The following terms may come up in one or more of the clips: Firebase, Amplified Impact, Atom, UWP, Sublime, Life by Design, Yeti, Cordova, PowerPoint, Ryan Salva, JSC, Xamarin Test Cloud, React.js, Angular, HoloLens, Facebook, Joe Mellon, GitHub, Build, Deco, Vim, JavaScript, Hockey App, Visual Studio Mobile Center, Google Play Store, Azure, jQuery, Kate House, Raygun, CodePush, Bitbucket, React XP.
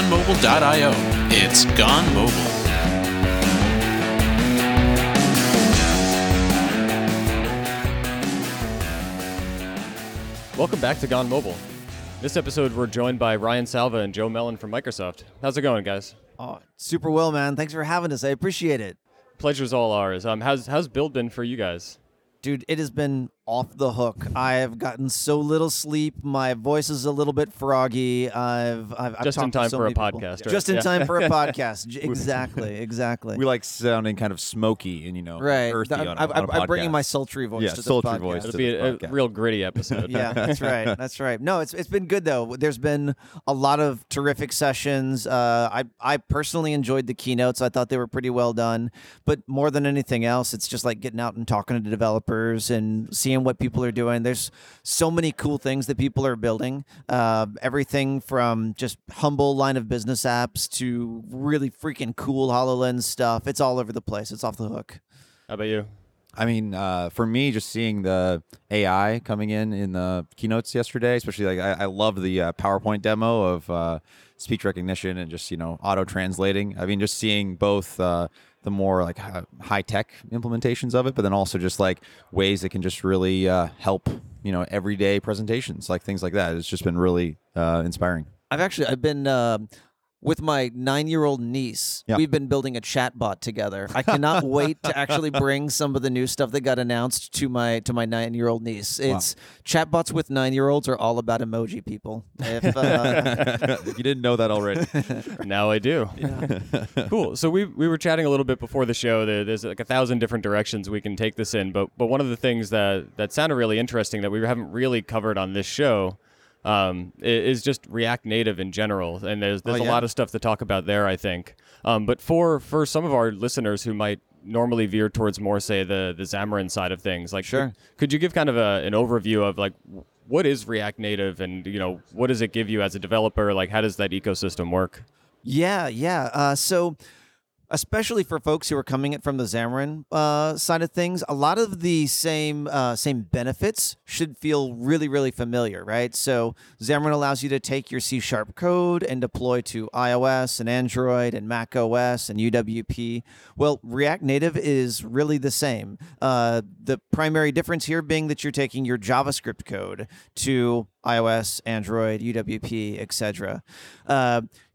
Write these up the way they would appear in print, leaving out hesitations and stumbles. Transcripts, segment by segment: GoneMobile.io. It's Gone Mobile. Welcome back to Gone Mobile. This episode, we're joined by Ryan Salva and Joe Mellon from Microsoft. How's it going, guys? Oh, super well, man. Thanks for having us. I appreciate it. Pleasure's all ours. How's Build been for you guys? Dude, it has been off the hook. I have gotten so little sleep. My voice is a little bit froggy. I've just in time for a podcast. Just in time for a podcast. Exactly. We like sounding kind of smoky and earthy on a podcast. I'm bringing my sultry voice to the podcast. It'll be a real gritty episode. Yeah, that's right. No, it's been good though. There's been a lot of terrific sessions. I personally enjoyed the keynotes. I thought they were pretty well done. But more than anything else, it's just like getting out and talking to developers and seeing what people are doing. There's so many cool things that people are building. Everything from just humble line of business apps to really freaking cool HoloLens stuff. It's all over the place. It's off the hook. How about you? I mean, for me, just seeing the AI coming in the keynotes yesterday, especially I love the PowerPoint demo of speech recognition and just, auto translating. I mean, just seeing both the more high tech implementations of it, but then also just ways that can just really help, everyday presentations, things like that. It's just been really inspiring. I've been with my 9-year-old niece, We've been building a chat bot together. I cannot wait to actually bring some of the new stuff that got announced to my 9-year-old niece. It's chatbots with 9-year-olds are all about emoji, people. If you didn't know that already. Now I do. Yeah. Cool. So we were chatting a little bit before the show. There's 1,000 different directions we can take this in, but one of the things that sounded really interesting that we haven't really covered on this show is just React Native in general, and there's a lot of stuff to talk about there, I think. But for some of our listeners who might normally veer towards more, say, the Xamarin side of things, could you give kind of an overview of what is React Native, and what does it give you as a developer? How does that ecosystem work? Yeah. So, especially for folks who are coming from the Xamarin side of things, a lot of the same benefits should feel really, really familiar, right? So Xamarin allows you to take your C Sharp code and deploy to iOS and Android and Mac OS and UWP. Well, React Native is really the same. The primary difference here being that you're taking your JavaScript code to iOS, Android, UWP, etc.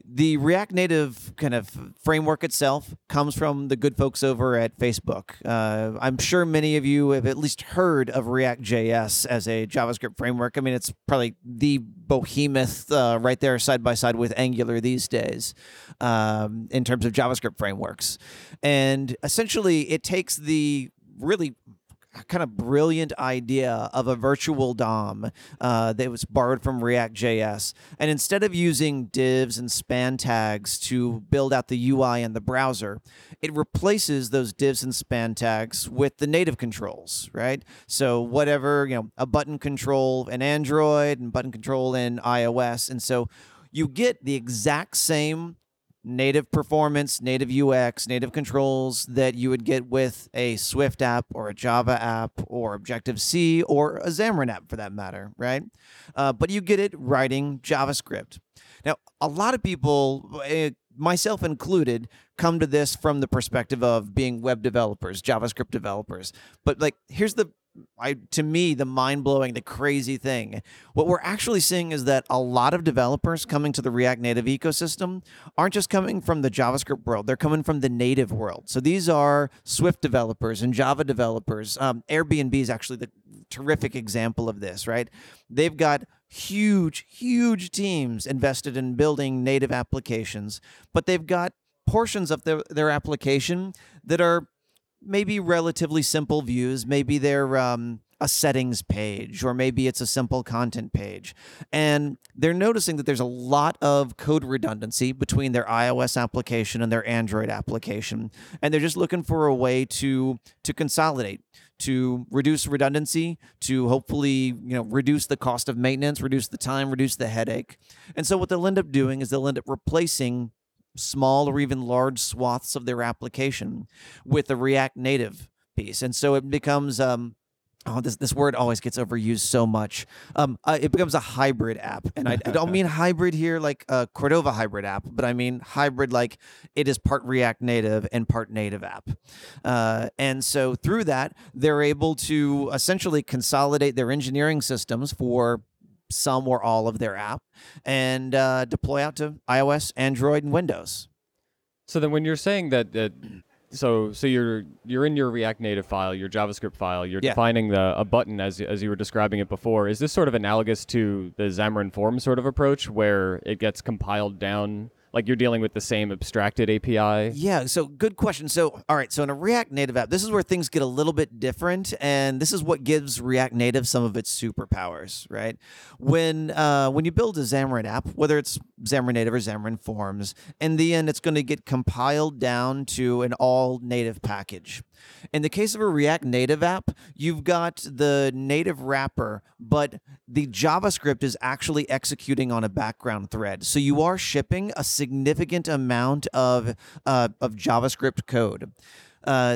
The React Native kind of framework itself comes from the good folks over at Facebook. I'm sure many of you have at least heard of React.js as a JavaScript framework. I mean, it's probably the behemoth right there side by side with Angular these days in terms of JavaScript frameworks. And essentially, it takes the really kind of brilliant idea of a virtual DOM that was borrowed from React.js. And instead of using divs and span tags to build out the UI in the browser, it replaces those divs and span tags with the native controls, right? So whatever, a button control in Android and button control in iOS. And so you get the exact same native performance, native UX, native controls that you would get with a Swift app or a Java app or Objective-C or a Xamarin app for that matter, right? But you get it writing JavaScript. Now, a lot of people, myself included, come to this from the perspective of being web developers, JavaScript developers. But here's the mind-blowing, the crazy thing. What we're actually seeing is that a lot of developers coming to the React Native ecosystem aren't just coming from the JavaScript world. They're coming from the native world. So these are Swift developers and Java developers. Airbnb is actually the terrific example of this, right? They've got huge teams invested in building native applications, but they've got portions of their application that are maybe relatively simple views. Maybe they're a settings page, or maybe it's a simple content page. And they're noticing that there's a lot of code redundancy between their iOS application and their Android application. And they're just looking for a way to consolidate, to reduce redundancy, to hopefully reduce the cost of maintenance, reduce the time, reduce the headache. And so what they'll end up doing is they'll end up replacing small or even large swaths of their application with a React Native piece. And so it becomes oh, this word always gets overused so much. It becomes a hybrid app. And I don't mean hybrid here like a Cordova hybrid app, but I mean hybrid like it is part React Native and part native app. And so through that, they're able to essentially consolidate their engineering systems for some or all of their app and deploy out to iOS, Android, and Windows. So then when you're saying that So you're in your React Native file, your JavaScript file. You're defining a button as you were describing it before. Is this sort of analogous to the Xamarin.Forms sort of approach where it gets compiled down? Like you're dealing with the same abstracted API? Yeah, so good question. So, all right, so in a React Native app, this is where things get a little bit different, and this is what gives React Native some of its superpowers, right? When you build a Xamarin app, whether it's Xamarin Native or Xamarin.Forms, in the end, it's going to get compiled down to an all-native package. In the case of a React Native app, you've got the native wrapper, but the JavaScript is actually executing on a background thread. So you are shipping a significant amount of JavaScript code.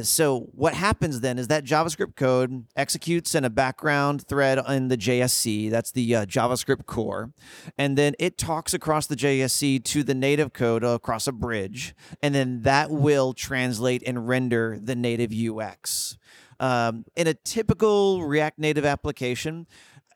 So what happens then is that JavaScript code executes in a background thread in the JSC, that's the JavaScript core, and then it talks across the JSC to the native code across a bridge, and then that will translate and render the native UX. In a typical React Native application,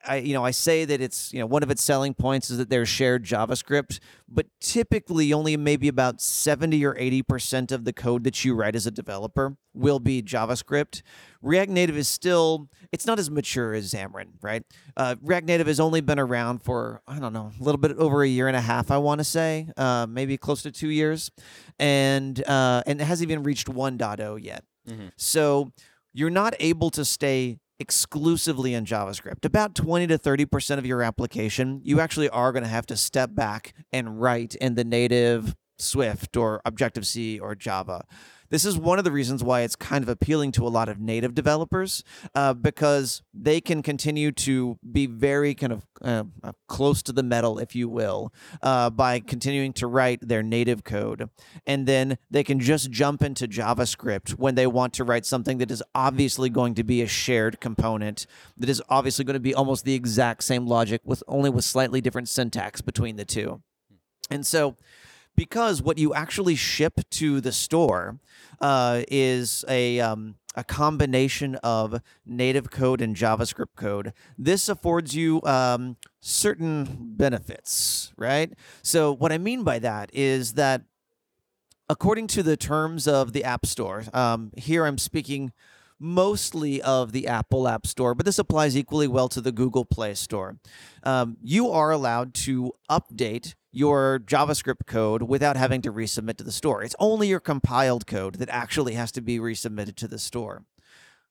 I say that it's, one of its selling points is that there's shared JavaScript, but typically only maybe about 70 or 80% of the code that you write as a developer will be JavaScript. React Native is still, it's not as mature as Xamarin, right? React Native has only been around for, a little bit over a year and a half, I want to say, maybe close to 2 years, and it hasn't even reached 1.0 yet. Mm-hmm. So you're not able to stay exclusively in JavaScript. About 20 to 30% of your application, you actually are going to have to step back and write in the native Swift or Objective-C or Java. This is one of the reasons why it's kind of appealing to a lot of native developers because they can continue to be very kind of close to the metal, if you will, by continuing to write their native code. And then they can just jump into JavaScript when they want to write something that is obviously going to be a shared component, that is obviously going to be almost the exact same logic with slightly different syntax between the two. And so, because what you actually ship to the store is a combination of native code and JavaScript code, this affords you certain benefits, right? So what I mean by that is that according to the terms of the App Store, here I'm speaking mostly of the Apple App Store, but this applies equally well to the Google Play Store. You are allowed to update your JavaScript code without having to resubmit to the store. It's only your compiled code that actually has to be resubmitted to the store.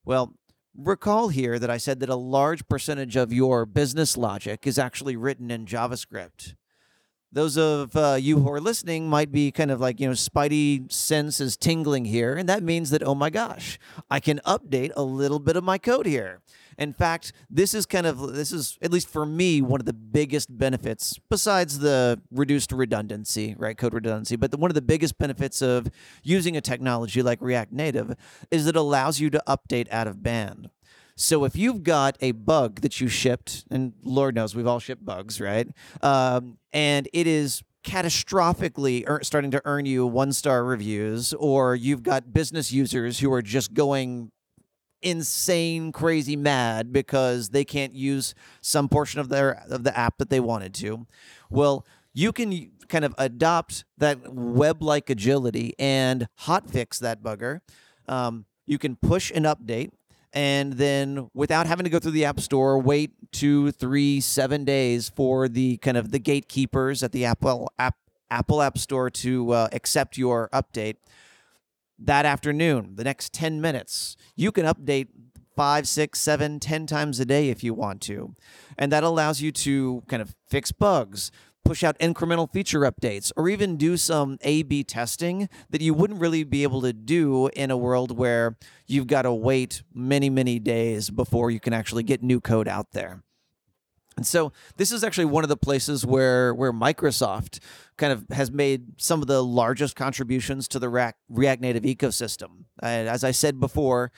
Well, recall here that I said that a large percentage of your business logic is actually written in JavaScript. Those of you who are listening might be kind of like, spidey sense is tingling here. And that means that, oh my gosh, I can update a little bit of my code here. In fact, this is at least for me, one of the biggest benefits besides the reduced redundancy, right? Code redundancy. But one of the biggest benefits of using a technology like React Native is that it allows you to update out of band. So if you've got a bug that you shipped, and Lord knows we've all shipped bugs, right? And it is catastrophically starting to earn you 1-star reviews, or you've got business users who are just going insane, crazy mad because they can't use some portion of the app that they wanted to. Well, you can kind of adopt that web-like agility and hotfix that bugger. You can push an update. And then without having to go through the App Store, wait 2, 3, 7 days for the kind of the gatekeepers at the Apple App Store to accept your update. That afternoon, the next 10 minutes, you can update 5, 6, 7, 10 times a day if you want to. And that allows you to kind of fix bugs, push out incremental feature updates, or even do some A/B testing that you wouldn't really be able to do in a world where you've got to wait many, many days before you can actually get new code out there. And so this is actually one of the places where Microsoft kind of has made some of the largest contributions to the React Native ecosystem. And as I said before,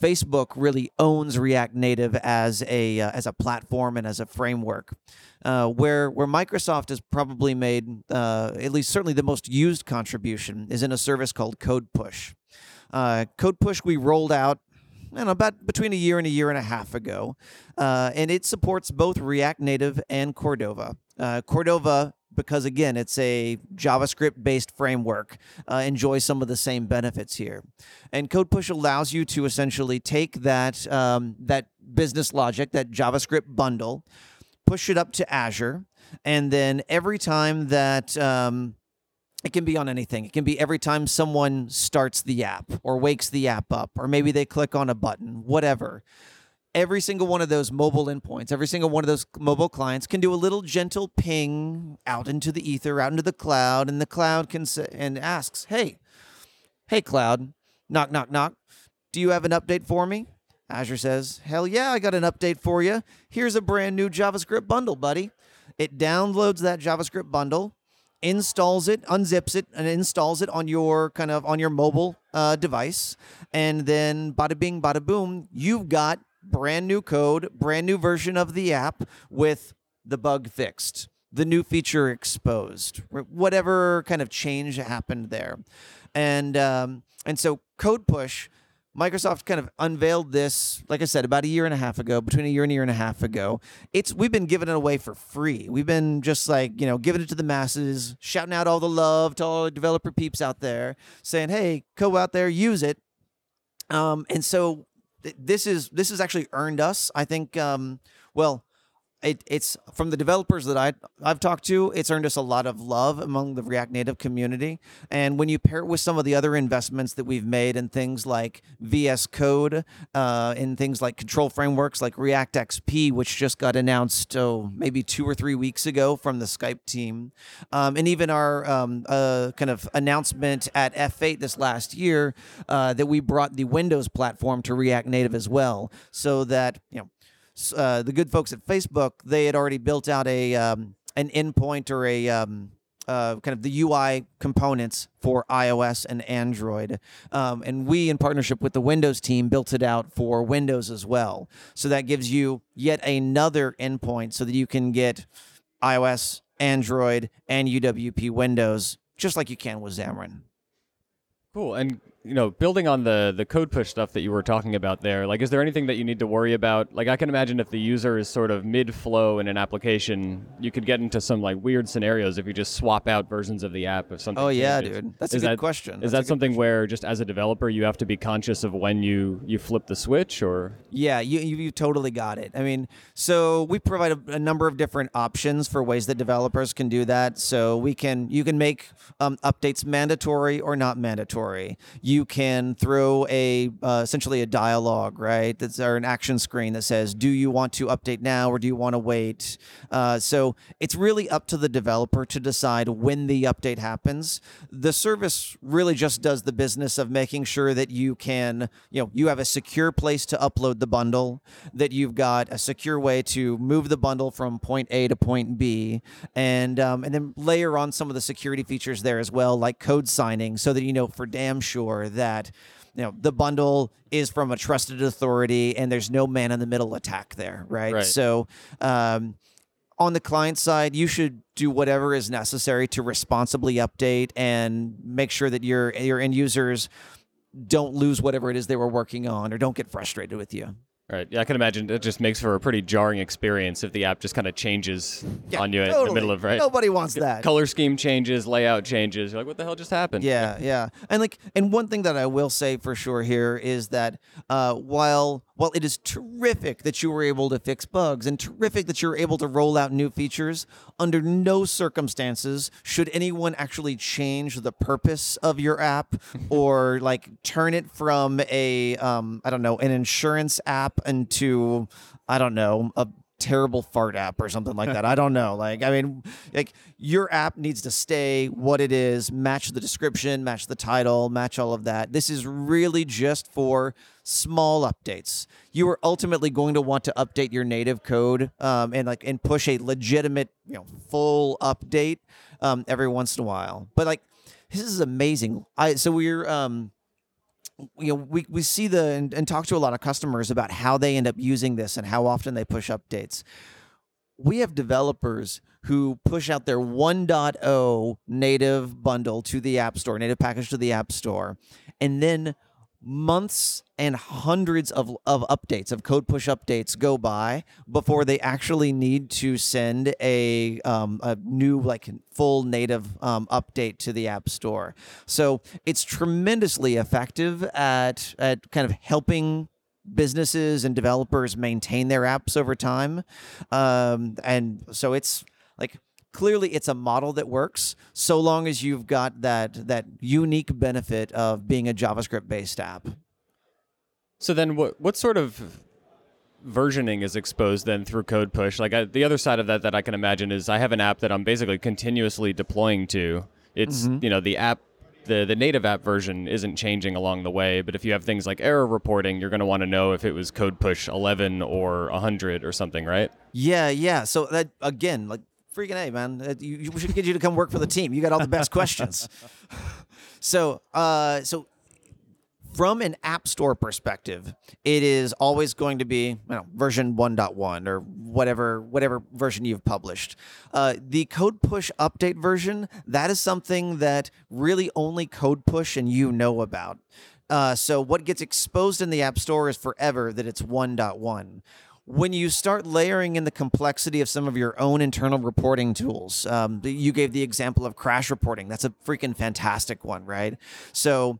Facebook really owns React Native as a platform and as a framework, where Microsoft has probably made at least certainly the most used contribution is in a service called CodePush. CodePush we rolled out about between a year and a year and a half ago, and it supports both React Native and Cordova. Cordova, because again, it's a JavaScript-based framework, enjoys some of the same benefits here. And CodePush allows you to essentially take that, that business logic, that JavaScript bundle, push it up to Azure, and then every time that... It can be on anything. It can be every time someone starts the app or wakes the app up, or maybe they click on a button, whatever. Every single one of those mobile endpoints, every single one of those mobile clients can do a little gentle ping out into the ether, out into the cloud, and the cloud can say, and asks, hey, cloud, knock, knock, knock, do you have an update for me? Azure says, hell yeah, I got an update for you. Here's a brand new JavaScript bundle, buddy. It downloads that JavaScript bundle, installs it, unzips it, and installs it on your mobile device, and then bada bing, bada boom, you've got brand new code, brand new version of the app with the bug fixed, the new feature exposed, whatever kind of change happened there, and so CodePush. Microsoft kind of unveiled this, like I said, about a year and a half ago, between a year and a half ago. We've been giving it away for free. We've been just giving it to the masses, shouting out all the love to all the developer peeps out there, saying, hey, go out there, use it. And so this has actually earned us, I think, It's from the developers that I've talked to, it's earned us a lot of love among the React Native community. And when you pair it with some of the other investments that we've made in things like VS Code, in things like control frameworks like React XP, which just got announced maybe 2 or 3 weeks ago from the Skype team, and even our announcement at F8 this last year that we brought the Windows platform to React Native as well, so that, the good folks at Facebook, they had already built out an endpoint or the UI components for iOS and Android. And we, in partnership with the Windows team, built it out for Windows as well. So that gives you yet another endpoint so that you can get iOS, Android, and UWP Windows, just like you can with Xamarin. Cool. And building on the CodePush stuff that you were talking about there, is there anything that you need to worry about? I can imagine if the user is sort of mid-flow in an application, you could get into some weird scenarios if you just swap out versions of the app if something changes. Oh yeah, dude. That's a good question. Is that something where just as a developer you have to be conscious of when you flip the switch, or? Yeah, you totally got it. So we provide a number of different options for ways that developers can do that. So you can make updates mandatory or not mandatory. You can throw essentially a dialogue, right? That's or an action screen that says, "Do you want to update now, or do you want to wait?" So it's really up to the developer to decide when the update happens. The service really just does the business of making sure that you can, you have a secure place to upload the bundle, that you've got a secure way to move the bundle from point A to point B, and then layer on some of the security features there as well, like code signing, so that you know for damn sure that the bundle is from a trusted authority and there's no man in the middle attack there, right? So on the client side, you should do whatever is necessary to responsibly update and make sure that your end users don't lose whatever it is they were working on or don't get frustrated with you. Right. Yeah, I can imagine it just makes for a pretty jarring experience if the app just kind of changes on you in the middle of, right? Nobody wants that. Color scheme changes, layout changes. You're like, what the hell just happened? Yeah. And one thing that I will say for sure here is that while it is terrific that you were able to fix bugs and terrific that you were able to roll out new features, under no circumstances should anyone actually change the purpose of your app or turn it from a an insurance app into a terrible fart app or something like that. I don't know. Your app needs to stay what it is, match the description, match the title, match all of that. This is really just for small updates. You are ultimately going to want to update your native code and push a legitimate, full update every once in a while. But this is amazing. So we're we see the and talk to a lot of customers about how they end up using this and how often they push updates. We have developers who push out their 1.0 native bundle to the App Store, native package to the App Store, and then months and hundreds of updates, of code push updates go by before they actually need to send a new, like, full native update to the App Store. So it's tremendously effective at kind of helping businesses and developers maintain their apps over time. And so it's like, clearly, it's a model that works so long as you've got that unique benefit of being a JavaScript-based app. So then what sort of versioning is exposed then through CodePush? Like, the other side of that I can imagine is I have an app that I'm basically continuously deploying to. It's, you know, the app, the native app version isn't changing along the way, but if you have things like error reporting, you're going to want to know if it was CodePush 11 or 100 or something, right? Yeah. So that, again, like, freaking A, man. We should get you to come work for the team. You got all the best questions. So from an app store perspective, it is always going to be version 1.1 or whatever version you've published. The CodePush update version, that is something that really only CodePush and you know about. So what gets exposed in the app store is forever that it's 1.1. When you start layering in the complexity of some of your own internal reporting tools, you gave the example of crash reporting. That's a freaking fantastic one, right? So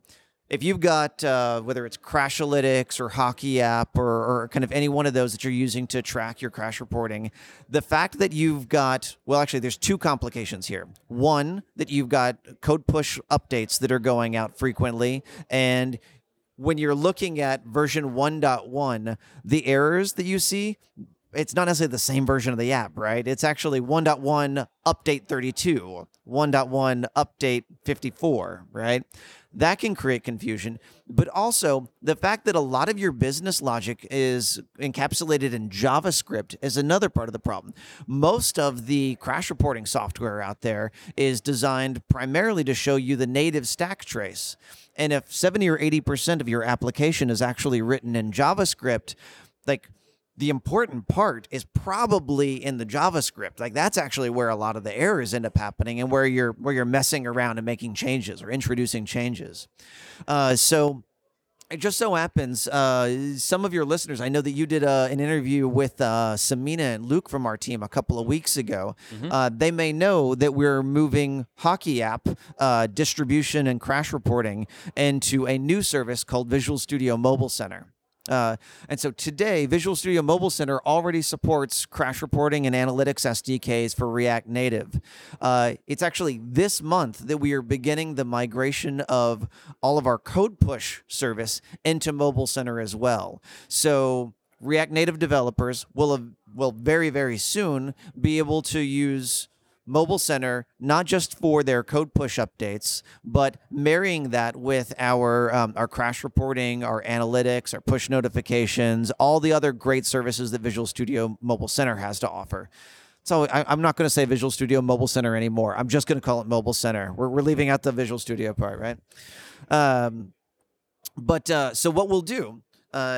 if you've got, whether it's Crashalytics or Hockey App or kind of any one of those that you're using to track your crash reporting, the fact that you've got, well, actually, there's two complications here. One, that you've got CodePush updates that are going out frequently, and when you're looking at version 1.1, the errors that you see, it's not necessarily the same version of the app, right? It's actually 1.1 update 32, 1.1 update 54, right? That can create confusion. But also, the fact that a lot of your business logic is encapsulated in JavaScript is another part of the problem. Most of the crash reporting software out there is designed primarily to show you the native stack trace. And if 70 or 80% of your application is actually written in JavaScript, like, the important part is probably in the JavaScript. Like, that's actually where a lot of the errors end up happening and where you're messing around and making changes or introducing changes. So it just so happens, some of your listeners, I know that you did an interview with Samina and Luke from our team a couple of weeks ago. They may know that we're moving Hockey App distribution and crash reporting into a new service called Visual Studio Mobile Center. And so today, Visual Studio Mobile Center already supports crash reporting and analytics SDKs for React Native. It's actually this month that we are beginning the migration of all of our CodePush service into Mobile Center as well. So React Native developers will very, very soon be able to use Mobile Center, not just for their CodePush updates, but marrying that with our crash reporting, our analytics, our push notifications, all the other great services that Visual Studio Mobile Center has to offer. So I'm not going to say Visual Studio Mobile Center anymore. I'm just going to call it Mobile Center. We're leaving out the Visual Studio part, right? So what we'll do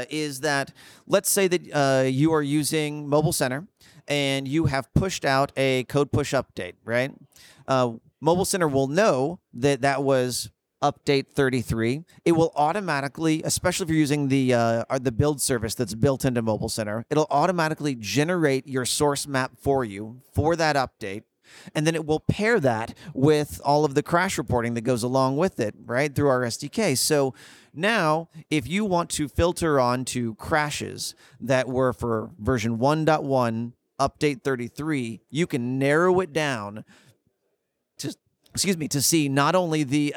is that, let's say that you are using Mobile Center and you have pushed out a code push update, right? Mobile Center will know that was update 33. It will automatically, especially if you're using the build service that's built into Mobile Center, it'll automatically generate your source map for you for that update. And then it will pair that with all of the crash reporting that goes along with it, right, through our SDK. So now, if you want to filter on to crashes that were for version 1.1, update 33, you can narrow it down to see not only the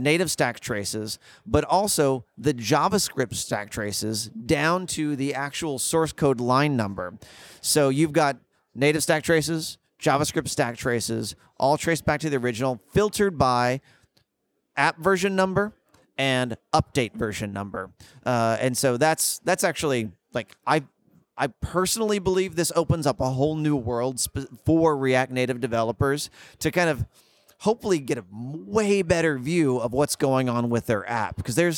native stack traces, but also the JavaScript stack traces down to the actual source code line number. So you've got native stack traces, JavaScript stack traces, all traced back to the original, filtered by app version number and update version number. And so that's actually, like, I personally believe this opens up a whole new world for React Native developers to kind of hopefully get a way better view of what's going on with their app, because there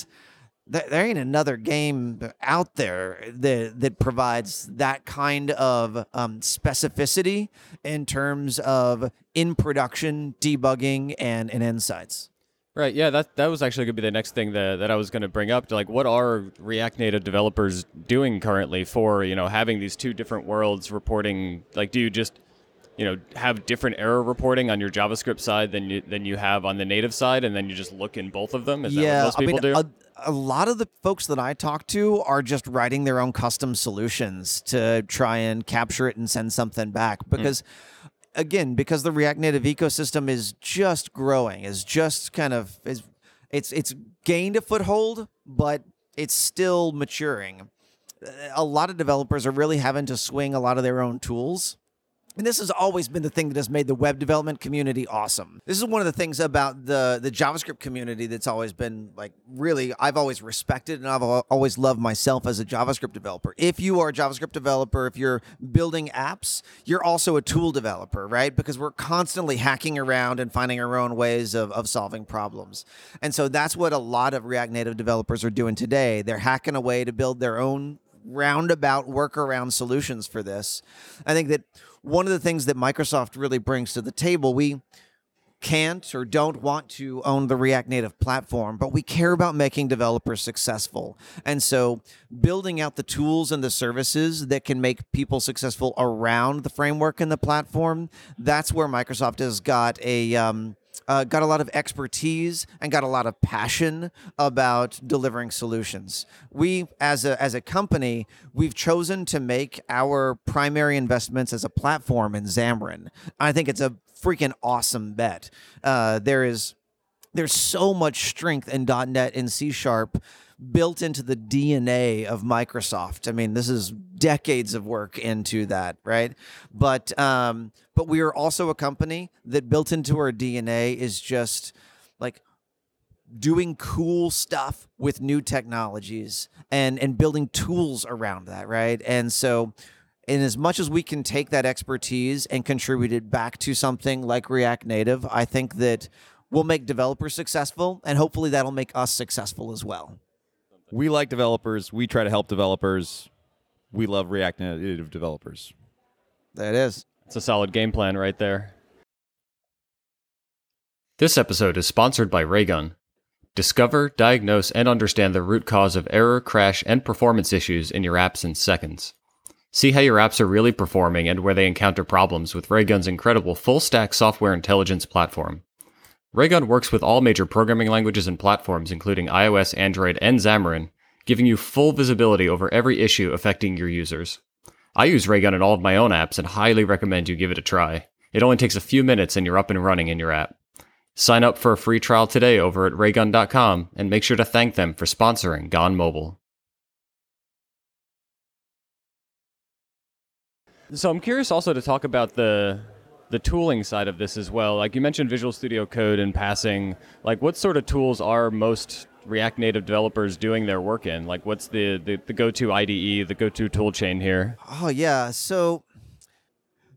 ain't another game out there that provides that kind of specificity in terms of in-production debugging and insights. Right. Yeah. That was actually going to be the next thing that I was going to bring up. Like, what are React Native developers doing currently for, having these two different worlds reporting? Like, do you just, have different error reporting on your JavaScript side than you have on the native side, and then you just look in both of them? Is that what most people do? A lot of the folks that I talk to are just writing their own custom solutions to try and capture it and send something back, because. Again, because the React Native ecosystem is just growing, it's gained a foothold, but it's still maturing. A lot of developers are really having to swing a lot of their own tools. And this has always been the thing that has made the web development community awesome. This is one of the things about the JavaScript community that's always been, like, really, I've always respected, and I've always loved myself as a JavaScript developer. If you are a JavaScript developer, if you're building apps, you're also a tool developer, right? Because we're constantly hacking around and finding our own ways of solving problems. And so that's what a lot of React Native developers are doing today. They're hacking away to build their own roundabout workaround solutions for this. I think that one of the things that Microsoft really brings to the table, we can't or don't want to own the React Native platform, but we care about making developers successful. And so building out the tools and the services that can make people successful around the framework and the platform, that's where Microsoft has got a lot of expertise and got a lot of passion about delivering solutions. We, as a company, we've chosen to make our primary investments as a platform in Xamarin. I think it's a freaking awesome bet. There's so much strength in .NET and C Sharp built into the DNA of Microsoft. I mean, this is decades of work into that, right? But we are also a company that built into our DNA is just, like, doing cool stuff with new technologies and building tools around that, right? And so, in as much as we can take that expertise and contribute it back to something like React Native, I think that we'll make developers successful, and hopefully that'll make us successful as well. We like developers. We try to help developers. We love React Native developers. There it is. It's a solid game plan right there. This episode is sponsored by Raygun. Discover, diagnose, and understand the root cause of error, crash, and performance issues in your apps in seconds. See how your apps are really performing and where they encounter problems with Raygun's incredible full-stack software intelligence platform. Raygun works with all major programming languages and platforms, including iOS, Android, and Xamarin, giving you full visibility over every issue affecting your users. I use Raygun in all of my own apps and highly recommend you give it a try. It only takes a few minutes and you're up and running in your app. Sign up for a free trial today over at Raygun.com, and make sure to thank them for sponsoring Gone Mobile. So I'm curious also to talk about the tooling side of this as well. Like, you mentioned Visual Studio Code in passing. Like, what sort of tools are most React Native developers doing their work in? Like, what's the go-to IDE, the go-to tool chain here? Oh, yeah. So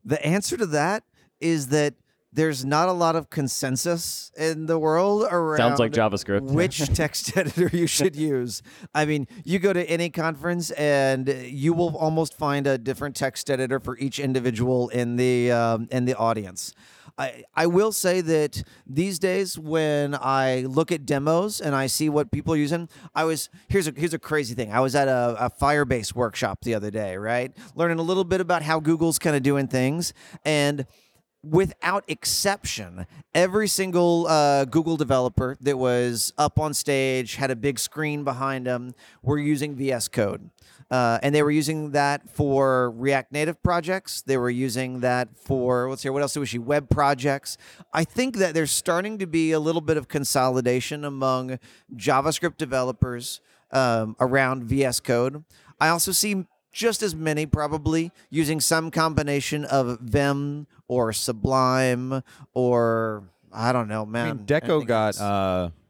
the answer to that is that there's not a lot of consensus in the world around Sounds like JavaScript. Which text editor you should use. I mean, you go to any conference and you will almost find a different text editor for each individual in the audience. I will say that these days when I look at demos and I see what people are using, here's a crazy thing. I was at a Firebase workshop the other day, right? Learning a little bit about how Google's kind of doing things, and without exception, every single Google developer that was up on stage, had a big screen behind them, were using VS Code. And they were using that for React Native projects. They were using that for, what else do we see? Web projects. I think that there's starting to be a little bit of consolidation among JavaScript developers around VS Code. I also see just as many probably using some combination of Vim or Sublime or, I don't know, man. I mean, Deco got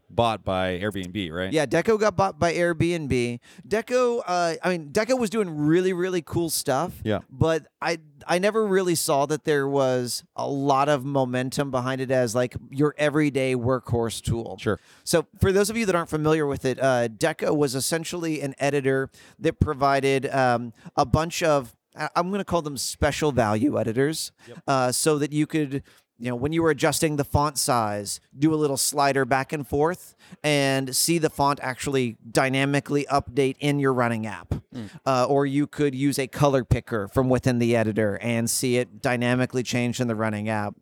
bought by Airbnb, right? Yeah, Deco got bought by Airbnb. Deco, Deco was doing really, really cool stuff. Yeah. But I never really saw that there was a lot of momentum behind it as like your everyday workhorse tool. Sure. So for those of you that aren't familiar with it, Deco was essentially an editor that provided a bunch of, I'm going to call them special value editors, yep, so that you could, you know, when you were adjusting the font size, do a little slider back and forth and see the font actually dynamically update in your running app. Mm. Or you could use a color picker from within the editor and see it dynamically change in the running app.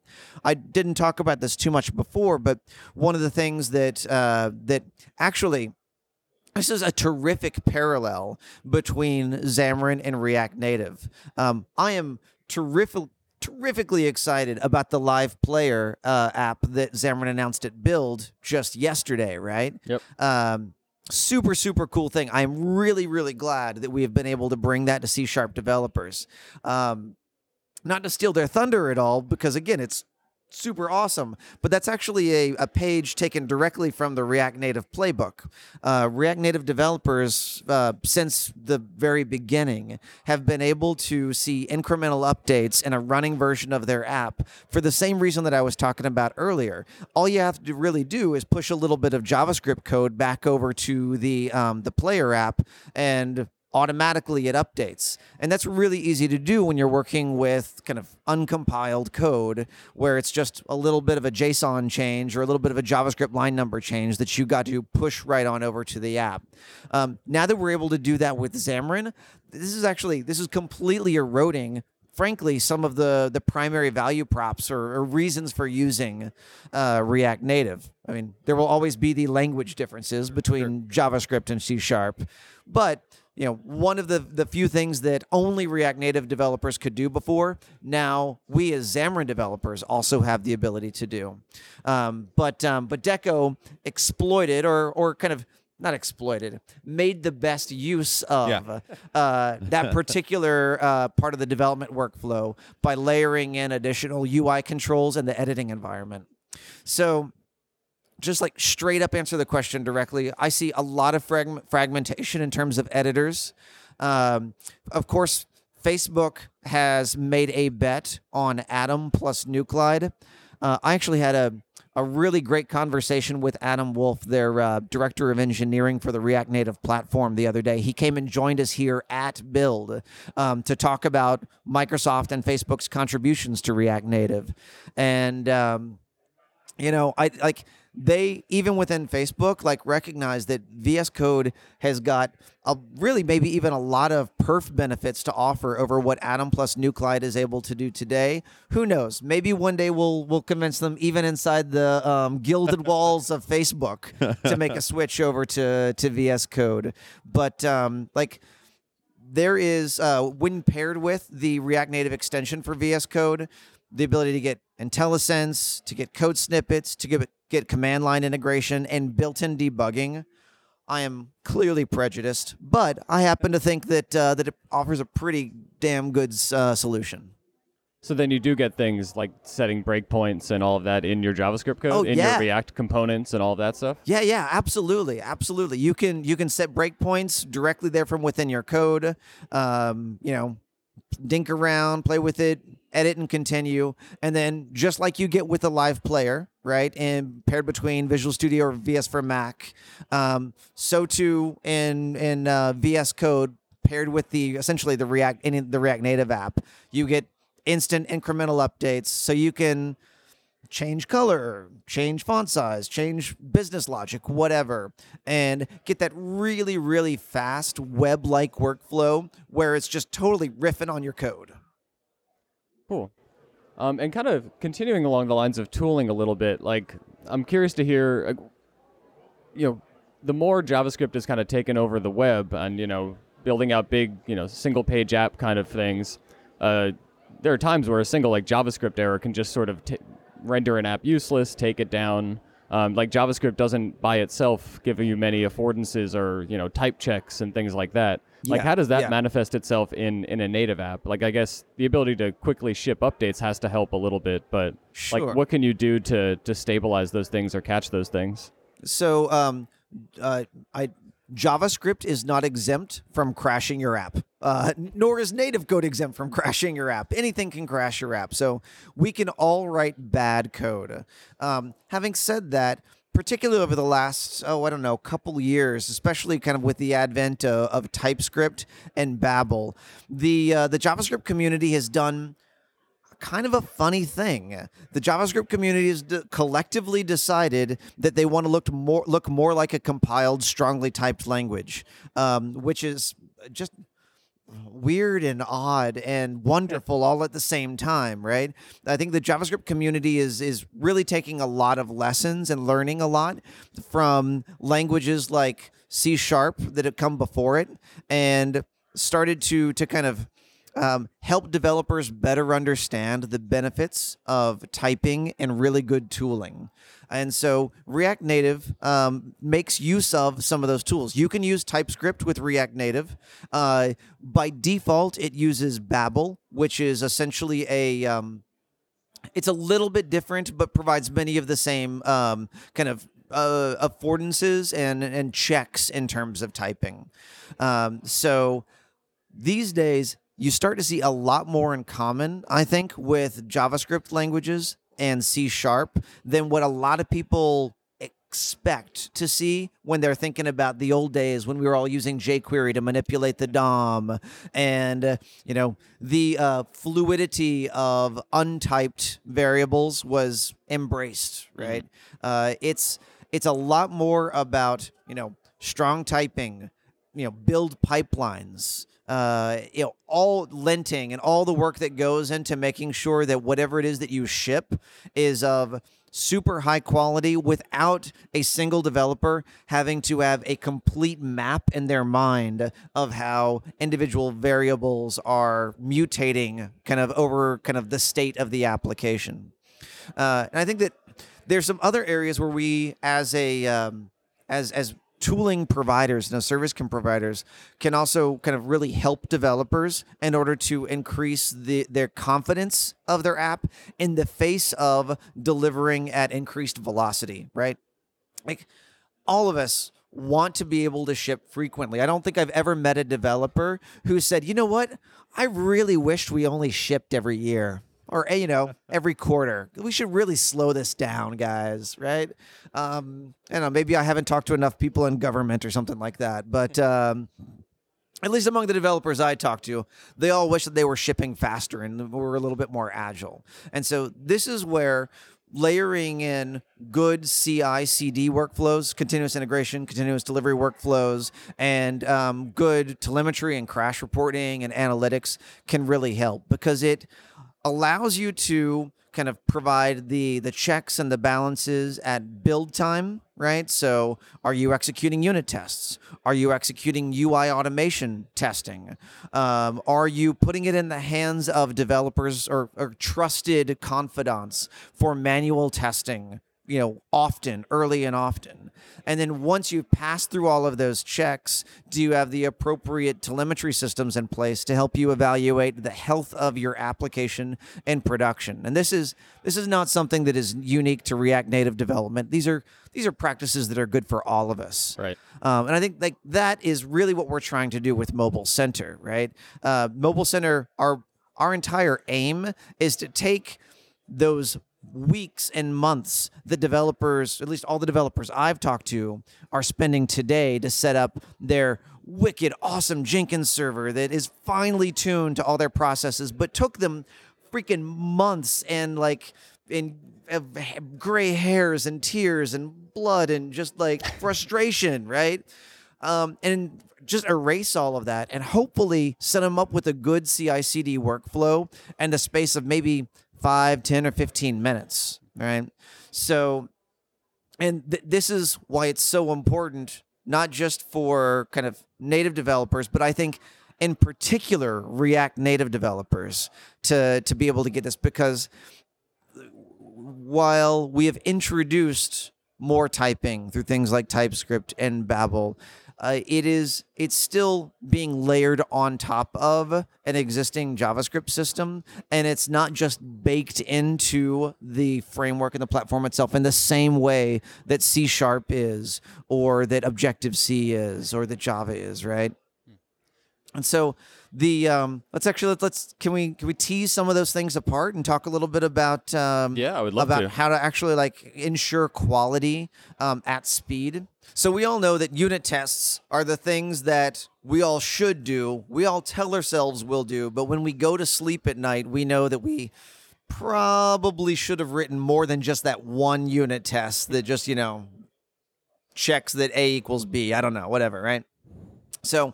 I didn't talk about this too much before, but one of the things that actually... this is a terrific parallel between Xamarin and React Native. I am terrifically excited about the live player app that Xamarin announced at Build just yesterday, right? Yep. Super cool thing. I'm really glad that we have been able to bring that to C# developers. Not to steal their thunder at all, because again, it's super awesome, but that's actually a page taken directly from the React Native playbook. React Native developers, since the very beginning, have been able to see incremental updates in a running version of their app for the same reason that I was talking about earlier. All you have to really do is push a little bit of JavaScript code back over to the player app, and automatically it updates. And that's really easy to do when you're working with kind of uncompiled code where it's just a little bit of a JSON change or a little bit of a JavaScript line number change that you got to push right on over to the app. Now that we're able to do that with Xamarin, this is completely eroding, frankly, some of the primary value props or reasons for using React Native. I mean, there will always be the language differences between JavaScript and C#, but you know, one of the few things that only React Native developers could do before, now we as Xamarin developers also have the ability to do. But Deco exploited or kind of not exploited, made the best use of that particular part of the development workflow by layering in additional UI controls in the editing environment. So just like straight up answer the question directly, I see a lot of fragmentation in terms of editors. Of course, Facebook has made a bet on Atom plus Nuclide. I actually had a really great conversation with Adam Wolf, their director of engineering for the React Native platform, the other day. He came and joined us here at Build to talk about Microsoft and Facebook's contributions to React Native. And you know, they, even within Facebook, like recognize that VS Code has got a lot of perf benefits to offer over what Atom plus Nuclide is able to do today. Who knows? Maybe one day we'll convince them even inside the gilded walls of Facebook to make a switch over to VS Code. But there is, when paired with the React Native extension for VS Code, the ability to get IntelliSense, to get code snippets, to get command line integration, and built-in debugging. I am clearly prejudiced, but I happen to think that that it offers a pretty damn good solution. So then you do get things like setting breakpoints and all of that in your JavaScript code, your React components and all of that stuff? Yeah, absolutely. You can set breakpoints directly there from within your code, dink around, play with it, edit and continue. And then just like you get with a live player, right, and paired between Visual Studio or VS for Mac, so too in VS Code paired with the React Native app, you get instant incremental updates. So you can change color, change font size, change business logic, whatever, and get that really, really fast web-like workflow where it's just totally riffing on your code. Cool. And kind of continuing along the lines of tooling a little bit, like I'm curious to hear, the more JavaScript has kind of taken over the web and, building out big, single-page app kind of things, there are times where a single, JavaScript error can just sort of render an app useless, take it down. JavaScript doesn't by itself give you many affordances or, type checks and things like that. How does that manifest itself in a native app? I guess the ability to quickly ship updates has to help a little bit, but what can you do to stabilize those things or catch those things? So JavaScript is not exempt from crashing your app, nor is native code exempt from crashing your app. Anything can crash your app. So we can all write bad code. Having said that, particularly over the last, couple years, especially kind of with the advent of TypeScript and Babel, the JavaScript community has done kind of a funny thing. The JavaScript community has collectively decided that they want to look more like a compiled, strongly typed language, which is just weird and odd and wonderful all at the same time, right? I think the JavaScript community is really taking a lot of lessons and learning a lot from languages like C Sharp that have come before it, and started to kind of help developers better understand the benefits of typing and really good tooling. And so React Native makes use of some of those tools. You can use TypeScript with React Native. By default, it uses Babel, which is essentially a... it's a little bit different, but provides many of the same kind of affordances and checks in terms of typing. So these days, you start to see a lot more in common, I think, with JavaScript languages and C Sharp than what a lot of people expect to see when they're thinking about the old days when we were all using jQuery to manipulate the DOM and, the fluidity of untyped variables was embraced, right? It's a lot more about, strong typing, build pipelines, all linting and all the work that goes into making sure that whatever it is that you ship is of super high quality without a single developer having to have a complete map in their mind of how individual variables are mutating over the state of the application. And I think that there's some other areas where we as tooling providers, service providers can also kind of really help developers in order to increase their confidence of their app in the face of delivering at increased velocity, right? Like all of us want to be able to ship frequently. I don't think I've ever met a developer who said, you know what? I really wished we only shipped every year or, every quarter. We should really slow this down, guys, right? I don't know, maybe I haven't talked to enough people in government or something like that, but at least among the developers I talk to, they all wish that they were shipping faster and were a little bit more agile. And so this is where layering in good CI/CD workflows, continuous integration, continuous delivery workflows, and good telemetry and crash reporting and analytics can really help because it allows you to kind of provide the checks and the balances at build time, right? So are you executing unit tests? Are you executing UI automation testing? Are you putting it in the hands of developers or trusted confidants for manual testing, early and often? And then once you've passed through all of those checks, do you have the appropriate telemetry systems in place to help you evaluate the health of your application and production? And this is not something that is unique to React Native development. These are practices that are good for all of us. Right. And I think that is really what we're trying to do with Mobile Center, right? Mobile Center, our entire aim is to take those weeks and months the developers, at least all the developers I've talked to, are spending today to set up their wicked, awesome Jenkins server that is finely tuned to all their processes, but took them freaking months and gray hairs and tears and blood and just frustration, right? And just erase all of that and hopefully set them up with a good CI/CD workflow and a space of maybe 5, 10, or 15 minutes, right? So, and this is why it's so important, not just for kind of native developers, but I think in particular React Native developers to be able to get this, because while we have introduced more typing through things like TypeScript and Babel, It's still being layered on top of an existing JavaScript system, and it's not just baked into the framework and the platform itself in the same way that C Sharp is, or that Objective-C is, or that Java is, right? And so the can we tease some of those things apart and talk a little bit about how to actually like ensure quality at speed. So we all know that unit tests are the things that we all should do. We all tell ourselves we'll do, but when we go to sleep at night, we know that we probably should have written more than just that one unit test that just, you know, checks that A equals B. I don't know, whatever, right? So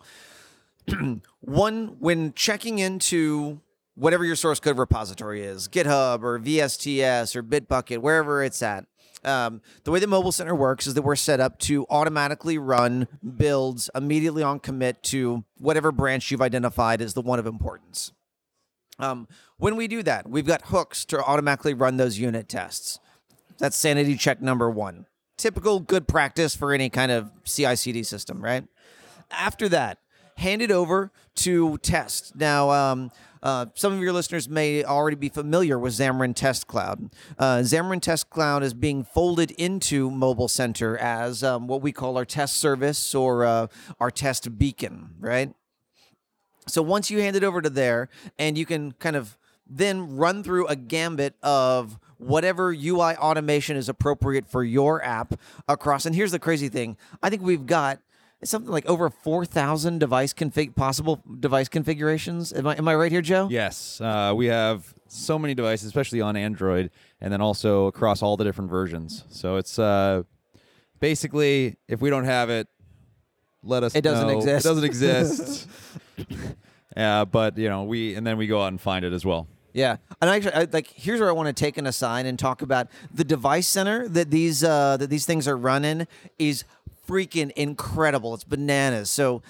when checking into whatever your source code repository is, GitHub or VSTS or Bitbucket, wherever it's at, the way that Mobile Center works is that we're set up to automatically run builds immediately on commit to whatever branch you've identified as the one of importance. When we do that, we've got hooks to automatically run those unit tests. That's sanity check number one. Typical good practice for any kind of CI/CD system, right? After that, hand it over to test. Now, some of your listeners may already be familiar with Xamarin Test Cloud. Xamarin Test Cloud is being folded into Mobile Center as what we call our test service or our test beacon, right? So once you hand it over to there, and you can kind of then run through a gambit of whatever UI automation is appropriate for your app across. And here's the crazy thing. I think we've got something like over 4,000 possible device configurations. Am I right here, Joe? Yes. We have so many devices, especially on Android, and then also across all the different versions. So it's basically, if we don't have it, let us know. It doesn't exist. But, you know, we go out and find it as well. Yeah, and actually, here's where I want to take an aside and talk about the device center that these things are run in is freaking incredible. It's bananas. So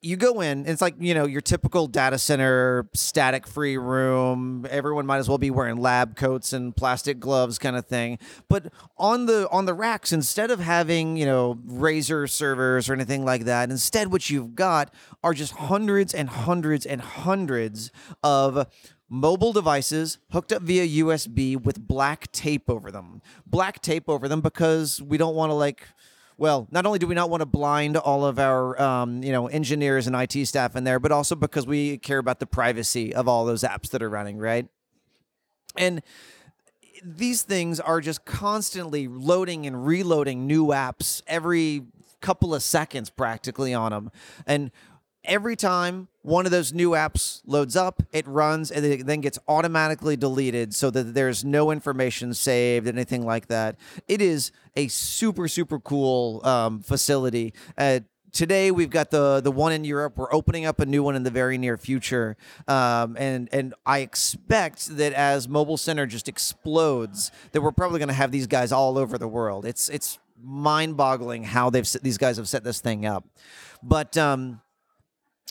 you go in, and it's like, you know, your typical data center, static-free room. Everyone might as well be wearing lab coats and plastic gloves kind of thing. But on the racks, instead of having, you know, Razor servers or anything like that, instead what you've got are just hundreds and hundreds and hundreds of mobile devices hooked up via USB with black tape over them. Black tape over them because we don't want to, like, well, not only do we not want to blind all of our, engineers and IT staff in there, but also because we care about the privacy of all those apps that are running, right? And these things are just constantly loading and reloading new apps every couple of seconds practically on them. And every time one of those new apps loads up, it runs and it then gets automatically deleted so that there's no information saved, anything like that. It is a super, super cool facility. Today, we've got the one in Europe. We're opening up a new one in the very near future. And I expect that as Mobile Center just explodes, that we're probably going to have these guys all over the world. It's mind-boggling how these guys have set this thing up. But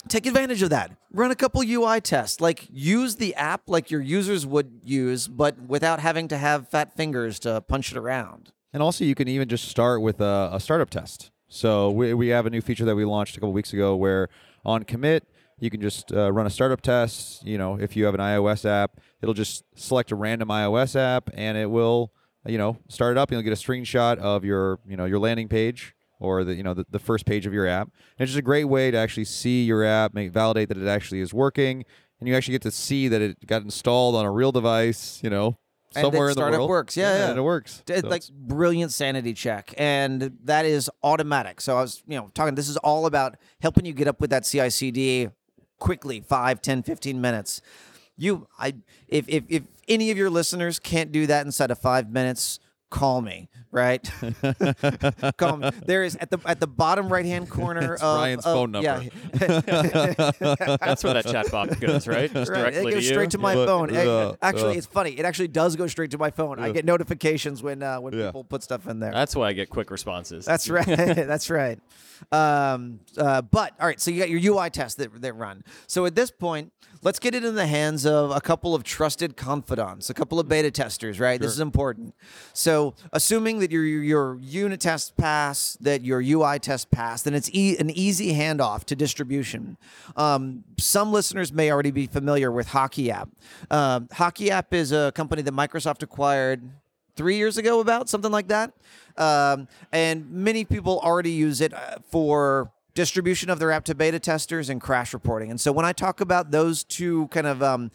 take advantage of that. Run a couple UI tests. Like, use the app like your users would use, but without having to have fat fingers to punch it around. And also, you can even just start with a startup test. So we have a new feature that we launched a couple weeks ago where on commit, you can just run a startup test. You know, if you have an iOS app, it'll just select a random iOS app, and it will, you know, start it up, and you'll get a screenshot of your, you know, your landing page, or the first page of your app. And it's just a great way to actually see your app, validate that it actually is working, and you actually get to see that it got installed on a real device, you know, somewhere in the world. And startup works, yeah. And it works. It's brilliant sanity check, and that is automatic. So I was, you know, talking, this is all about helping you get up with that CI/CD quickly, 5, 10, 15 minutes. If any of your listeners can't do that inside of 5 minutes, call me, right? Call me. There is at the bottom right hand corner of Ryan's phone number. Yeah. That's where that chat box goes, right? Just right. Directly it goes to straight you. To my phone. Actually, it's funny. It actually does go straight to my phone. I get notifications when people put stuff in there. That's why I get quick responses. That's right. That's right. But all right, so you got your UI tests that run. So at this point, let's get it in the hands of a couple of trusted confidants, a couple of beta testers, right? Sure. This is important. So So assuming that your unit tests pass, that your UI tests pass, then it's an easy handoff to distribution. Some listeners may already be familiar with Hockey App. Hockey App is a company that Microsoft acquired 3 years ago, about something like that. And many people already use it for distribution of their app to beta testers and crash reporting. And so when I talk about those two kind of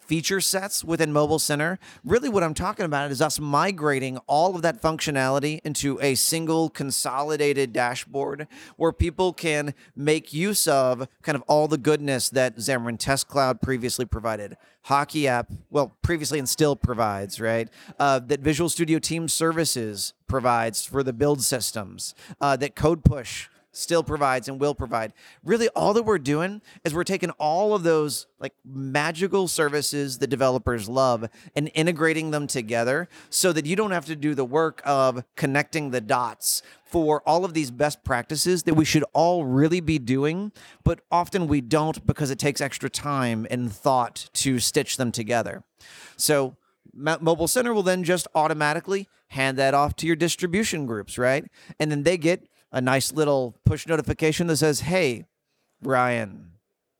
feature sets within Mobile Center, really what I'm talking about is us migrating all of that functionality into a single consolidated dashboard where people can make use of kind of all the goodness that Xamarin Test Cloud previously provided. Hockey App, well, previously and still provides, right? That Visual Studio Team Services provides for the build systems, that CodePush still provides and will provide. Really, all that we're doing is we're taking all of those like magical services that developers love and integrating them together so that you don't have to do the work of connecting the dots for all of these best practices that we should all really be doing, but often we don't because it takes extra time and thought to stitch them together. So Mobile Center will then just automatically hand that off to your distribution groups, right? And then they get a nice little push notification that says, hey, Ryan,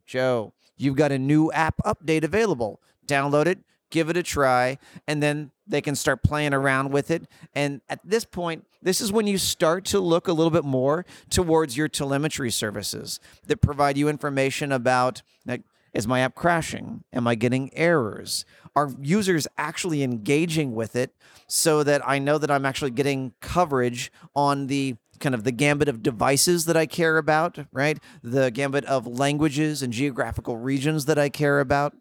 Joe, you've got a new app update available. Download it, give it a try, and then they can start playing around with it. And at this point, this is when you start to look a little bit more towards your telemetry services that provide you information about, like, is my app crashing? Am I getting errors? Are users actually engaging with it so that I know that I'm actually getting coverage on the kind of the gambit of devices that I care about, right? The gambit of languages and geographical regions that I care about.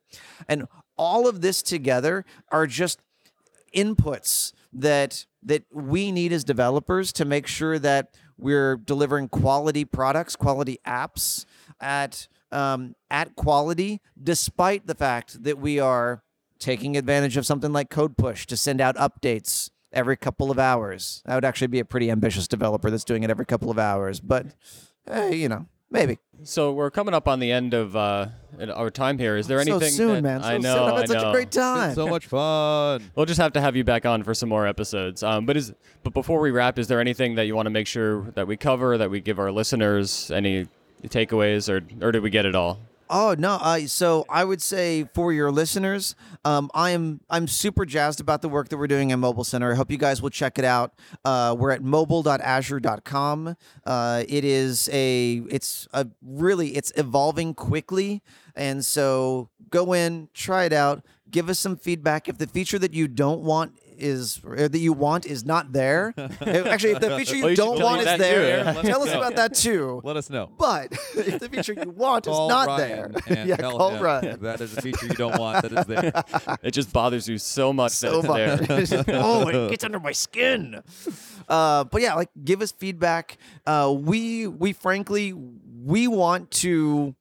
And all of this together are just inputs that we need as developers to make sure that we're delivering quality products, quality apps at quality, despite the fact that we are taking advantage of something like CodePush to send out updates every couple of hours. I would actually be a pretty ambitious developer that's doing it every couple of hours, but you know, maybe. So we're coming up on the end of our time here. Is there anything? So soon, man. I know. I've had such a great time. It's so much fun. We'll just have to have you back on for some more episodes. But before we wrap, is there anything that you want to make sure that we cover, that we give our listeners any takeaways, or did we get it all? Oh, no. So I would say for your listeners, I'm super jazzed about the work that we're doing at Mobile Center. I hope you guys will check it out. We're at mobile.azure.com. It's evolving quickly. And so go in, try it out, give us some feedback. If the feature that you don't want is not there. Actually, if the feature you don't want is there, tell us about that too. Let us know. But if the feature you want is not there, yeah, call Ryan. That is a feature you don't want that is there. It just bothers you so much that it's there. Oh, it gets under my skin. But yeah, like, give us feedback. We frankly want to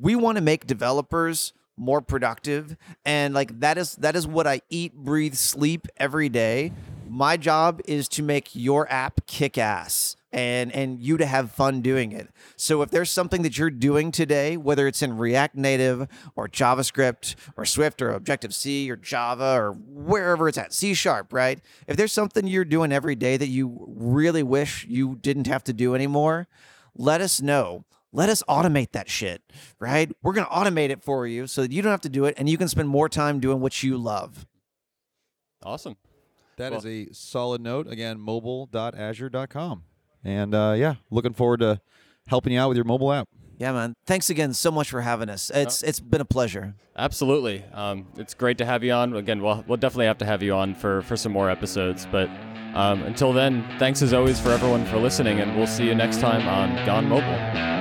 make developers more productive, and like that is what I eat, breathe, sleep every day. My job is to make your app kick ass and you to have fun doing it. So if there's something that you're doing today, whether it's in React Native or JavaScript or Swift or Objective-C or Java or wherever it's at, C Sharp, right? If there's something you're doing every day that you really wish you didn't have to do anymore, let us know. Let us automate that shit, right? We're going to automate it for you so that you don't have to do it and you can spend more time doing what you love. Awesome. That is a solid note. Again, mobile.azure.com. And looking forward to helping you out with your mobile app. Yeah, man. Thanks again so much for having us. It's been a pleasure. Absolutely. It's great to have you on. Again, we'll definitely have to have you on for some more episodes. But until then, thanks as always for everyone for listening, and we'll see you next time on Gone Mobile.